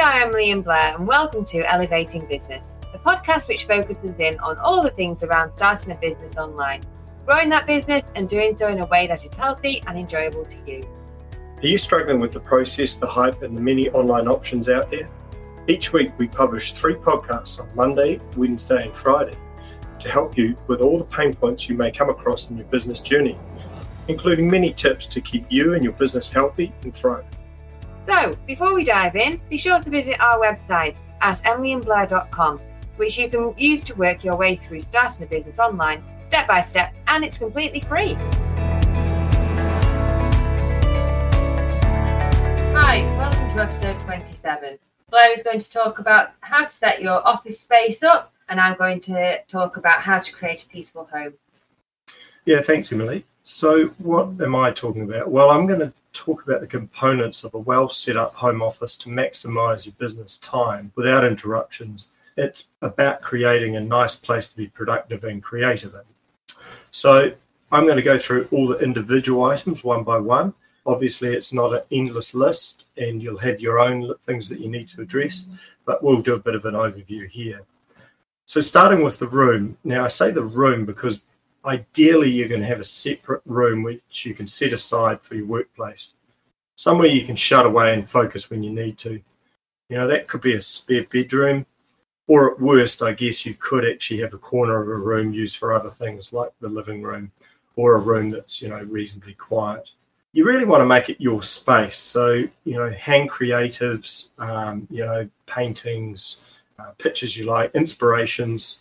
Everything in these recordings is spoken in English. We are Emily and Blair, and welcome to Elevating Business, the podcast which focuses in on all the things around starting a business online, growing that business and doing so in a way that is healthy and enjoyable to you. Are you struggling with the process, the hype and the many online options out there? Each week we publish 3 podcasts on Monday, Wednesday and Friday to help you with all the pain points you may come across in your business journey, including many tips to keep you and your business healthy and thriving. So, before we dive in, be sure to visit our website at emilyandblair.com, which you can use to work your way through starting a business online, step by step, and it's completely free. Hi, welcome to episode 27. Blair is going to talk about how to set your office space up, and I'm going to talk about how to create a peaceful home. Yeah, thanks, Emily. So what am I talking about? Well, I'm going to talk about the components of a well set up home office to maximize your business time without interruptions. It's about creating a nice place to be productive and creative in. So I'm going to go through all the individual items one by one. Obviously, it's not an endless list and you'll have your own things that you need to address, but we'll do a bit of an overview here. So starting with the room. Now, I say the room because ideally, you're going to have a separate room which you can set aside for your workplace, somewhere you can shut away and focus when you need to. You know, that could be a spare bedroom, or at worst, I guess you could actually have a corner of a room used for other things like the living room or a room that's, you know, reasonably quiet. You really want to make it your space. So, you know, hang creatives, you know, paintings, pictures you like, inspirations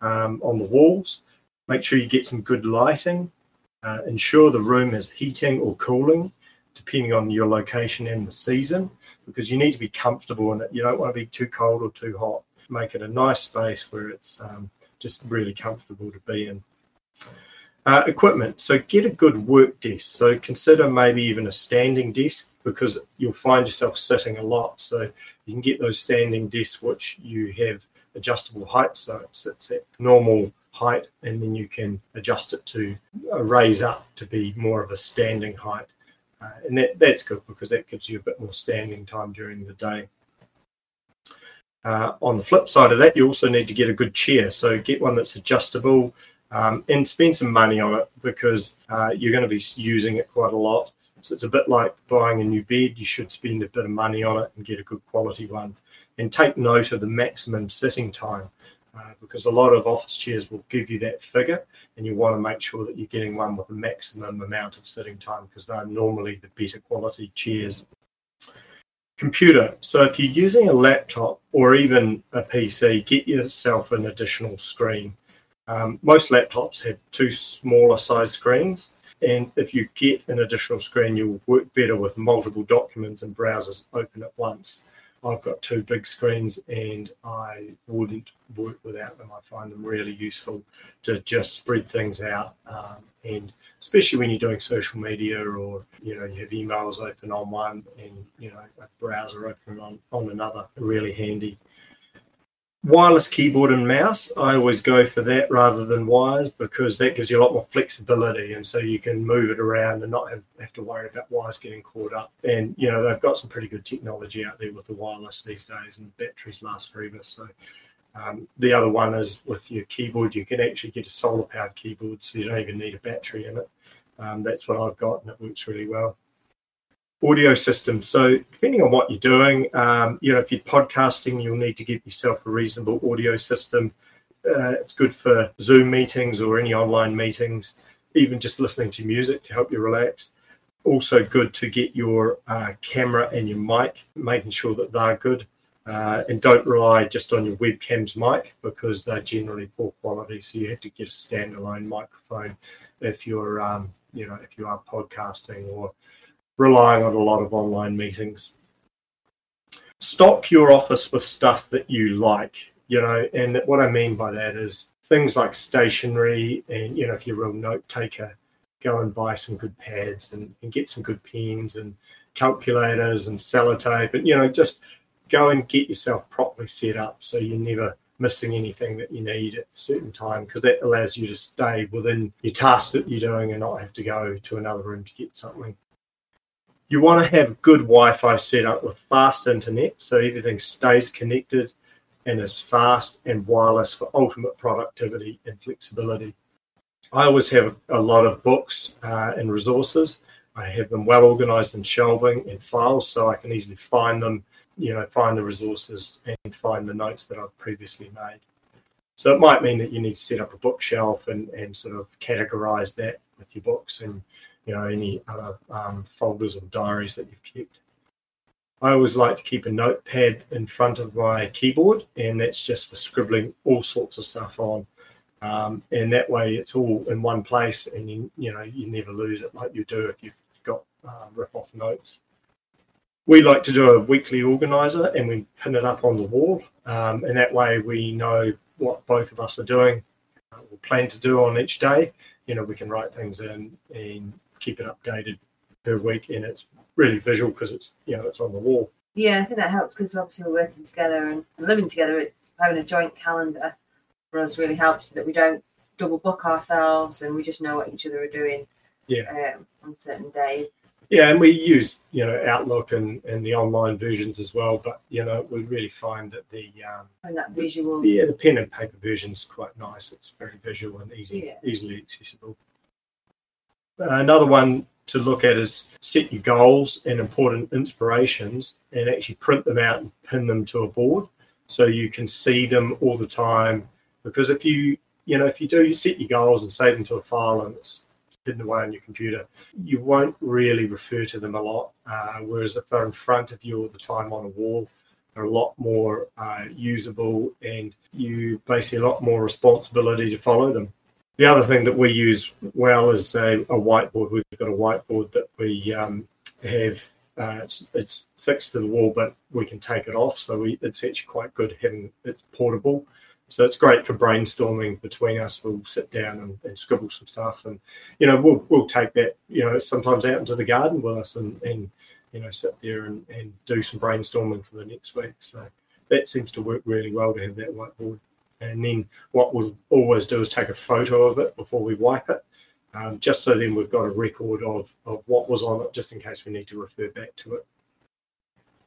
on the walls. Make sure you get some good lighting. Ensure the room has heating or cooling, depending on your location and the season, because you need to be comfortable in it. You don't want to be too cold or too hot. Make it a nice space where it's just really comfortable to be in. Equipment. So get a good work desk. So consider maybe even a standing desk, because you'll find yourself sitting a lot. So you can get those standing desks which you have adjustable height, so it sits at normal height, and then you can adjust it to raise up to be more of a standing height, and that's good because that gives you a bit more standing time during the day. On the flip side of that, you also need to get a good chair, so get one that's adjustable, and spend some money on it because you're going to be using it quite a lot. So it's a bit like buying a new bed. You should spend a bit of money on it and get a good quality one, and take note of the maximum sitting time. Because a lot of office chairs will give you that figure, and you want to make sure that you're getting one with the maximum amount of sitting time because they're normally the better quality chairs. Computer. So if you're using a laptop or even a PC, get yourself an additional screen. Most laptops have 2 smaller size screens, and if you get an additional screen, you'll work better with multiple documents and browsers open at once. I've got 2 big screens and I wouldn't work without them. I find them really useful to just spread things out, and especially when you're doing social media or, you know, you have emails open on one and, you know, a browser open on another. Really handy. Wireless keyboard and mouse. I always go for that rather than wires because that gives you a lot more flexibility, and so you can move it around and not have to worry about wires getting caught up. And, you know, they've got some pretty good technology out there with the wireless these days, and the batteries last forever. So the other one is with your keyboard, you can actually get a solar powered keyboard, so you don't even need a battery in it. That's what I've got, and it works really well. Audio system. So depending on what you're doing, you know, if you're podcasting, you'll need to get yourself a reasonable audio system. It's good for Zoom meetings or any online meetings, even just listening to music to help you relax. Also good to get your camera and your mic, making sure that they're good. And don't rely just on your webcam's mic because they're generally poor quality. So you have to get a standalone microphone if you're, you know, if you are podcasting or relying on a lot of online meetings. Stock your office with stuff that you like, you know, and what I mean by that is things like stationery and, you know, if you're a real note taker, go and buy some good pads and get some good pens and calculators and sellotape, and, you know, just go and get yourself properly set up so you're never missing anything that you need at a certain time, because that allows you to stay within your task that you're doing and not have to go to another room to get something. You want to have good Wi-Fi set up with fast internet so everything stays connected and is fast and wireless for ultimate productivity and flexibility. I always have a lot of books and resources. I have them well organized in shelving and files so I can easily find them, find the resources and find the notes that I've previously made. So it might mean that you need to set up a bookshelf and sort of categorize that with your books and any other folders or diaries that you've kept. I always like to keep a notepad in front of my keyboard, and that's just for scribbling all sorts of stuff on. And that way it's all in one place and, you never lose it like you do if you've got rip-off notes. We like to do a weekly organiser and we pin it up on the wall, and that way we know what both of us are doing or plan to do on each day. We can write things in and keep it updated per week, and it's really visual because it's it's on the wall. Yeah, I think that helps because obviously we're working together and living together. It's having a joint calendar for us really helps so that we don't double book ourselves and we just know what each other are doing. Yeah, on certain days. Yeah, and we use Outlook and the online versions as well, but we really find that that visual. The pen and paper version is quite nice. It's very visual and easily accessible. Another one to look at is set your goals and important inspirations and actually print them out and pin them to a board so you can see them all the time. Because if you set your goals and save them to a file and it's hidden away on your computer, you won't really refer to them a lot. Whereas if they're in front of you all the time on a wall, they're a lot more usable and you basically a lot more responsibility to follow them. The other thing that we use well is a whiteboard. We've got a whiteboard that we have. It's fixed to the wall, but we can take it off. So it's actually quite good having it portable. So it's great for brainstorming between us. We'll sit down and scribble some stuff, and we'll take that sometimes out into the garden with us and sit there and do some brainstorming for the next week. So that seems to work really well to have that whiteboard. And then what we'll always do is take a photo of it before we wipe it, just so then we've got a record of what was on it, just in case we need to refer back to it.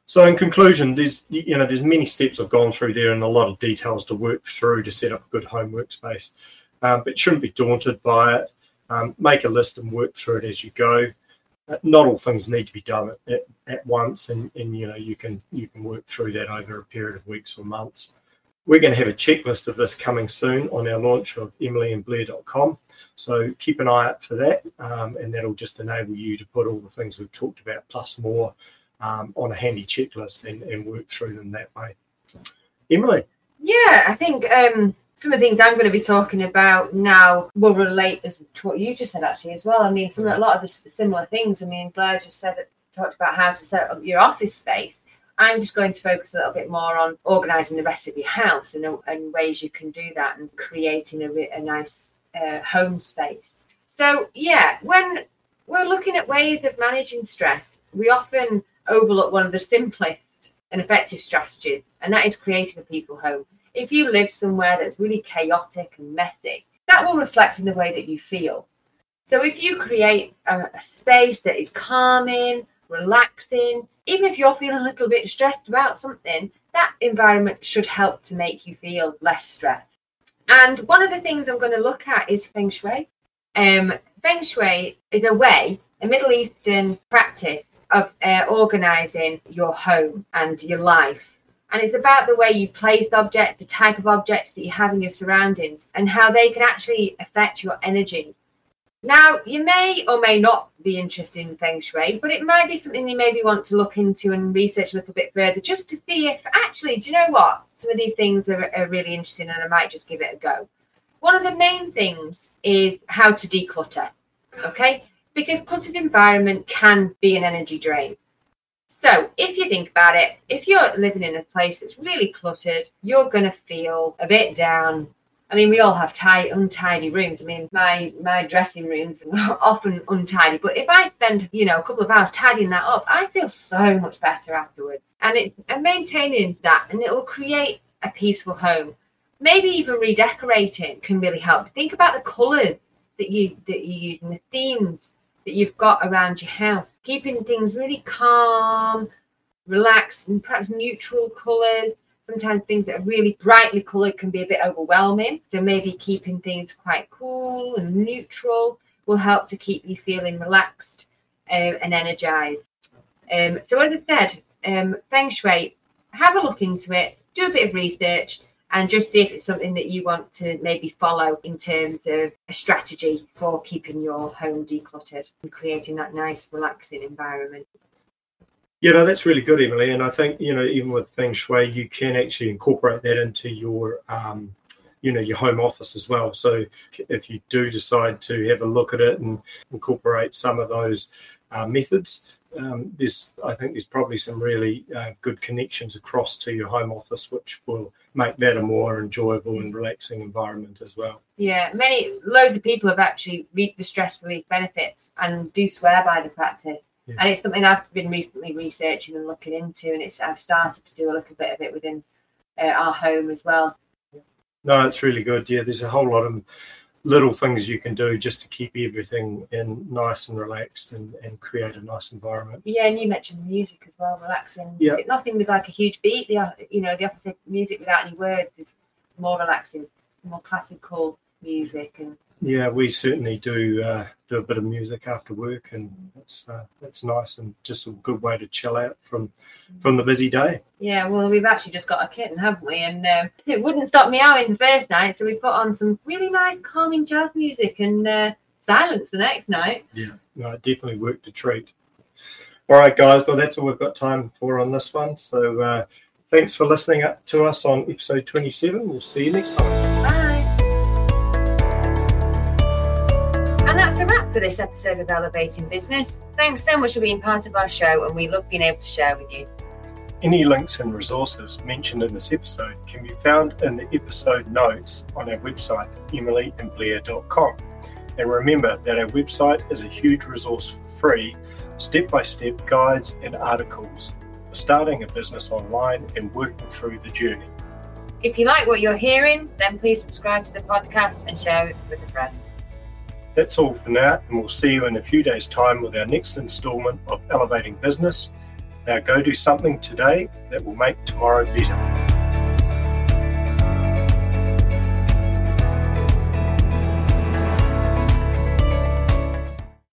So in conclusion, there's many steps I've gone through there and a lot of details to work through to set up a good home workspace. But shouldn't be daunted by it. Make a list and work through it as you go. Not all things need to be done at once, and you can work through that over a period of weeks or months. We're going to have a checklist of this coming soon on our launch of emilyandblair.com. So keep an eye out for that, and that'll just enable you to put all the things we've talked about plus more on a handy checklist and work through them that way. Emily? Yeah, I think some of the things I'm going to be talking about now will relate to what you just said actually as well. I mean, a lot of the similar things. I mean, Blair's just talked about how to set up your office space. I'm just going to focus a little bit more on organising the rest of your house and ways you can do that and creating a nice home space. So, yeah, when we're looking at ways of managing stress, we often overlook one of the simplest and effective strategies, and that is creating a peaceful home. If you live somewhere that's really chaotic and messy, that will reflect in the way that you feel. So if you create a space that is calming, relaxing, even if you're feeling a little bit stressed about something, that environment should help to make you feel less stressed. And one of the things I'm going to look at is Feng Shui. Feng Shui is a Middle Eastern practice of organising your home and your life. And it's about the way you place objects, the type of objects that you have in your surroundings, and how they can actually affect your energy. Now, you may or may not be interested in Feng Shui, but it might be something you maybe want to look into and research a little bit further just to see if actually, do you know what? Some of these things are really interesting and I might just give it a go. One of the main things is how to declutter, okay? Because cluttered environment can be an energy drain. So if you think about it, if you're living in a place that's really cluttered, you're going to feel a bit down. I mean, we all have untidy rooms. I mean, my dressing room's often untidy. But if I spend, a couple of hours tidying that up, I feel so much better afterwards. And it's maintaining that, and it will create a peaceful home. Maybe even redecorating can really help. Think about the colours that you use and the themes that you've got around your house. keeping things really calm, relaxed, and perhaps neutral colors. Sometimes things that are really brightly colored can be a bit overwhelming. So maybe keeping things quite cool and neutral will help to keep you feeling relaxed and energized. So as I said, Feng Shui, have a look into it, do a bit of research, and just see if it's something that you want to maybe follow in terms of a strategy for keeping your home decluttered and creating that nice, relaxing environment. You know, that's really good, Emily. And I think, you know, even with Feng Shui, you can actually incorporate that into your, your home office as well. So if you do decide to have a look at it and incorporate some of those methods, I think there's probably some really good connections across to your home office, which will make that a more enjoyable and relaxing environment as well. Yeah, loads of people have actually reaped the stress relief benefits and do swear by the practice. Yeah. And it's something I've been recently researching and looking into, and I've started to do a little bit of it within our home as well. No, it's really good. Yeah, there's a whole lot of little things you can do just to keep everything in nice and relaxed and create a nice environment. Yeah, and you mentioned music as well, relaxing. Yeah. Nothing with like a huge beat. The opposite, music without any words is more relaxing, more classical music. And yeah, we certainly do a bit of music after work, and it's nice and just a good way to chill out from the busy day. Yeah, well, we've actually just got a kitten, haven't we? And it wouldn't stop meowing the first night, so we put on some really nice calming jazz music and silence the next night. Yeah, no, it definitely worked a treat. All right, guys, well, that's all we've got time for on this one. So thanks for listening up to us on episode 27. We'll see you next time. Bye. And that's a wrap for this episode of Elevating Business. Thanks so much for being part of our show, and we love being able to share with you. Any links and resources mentioned in this episode can be found in the episode notes on our website, emilyandblair.com. And remember that our website is a huge resource for free, step-by-step guides and articles for starting a business online and working through the journey. If you like what you're hearing, then please subscribe to the podcast and share it with a friend. That's all for now, and we'll see you in a few days' time with our next instalment of Elevating Business. Now go do something today that will make tomorrow better.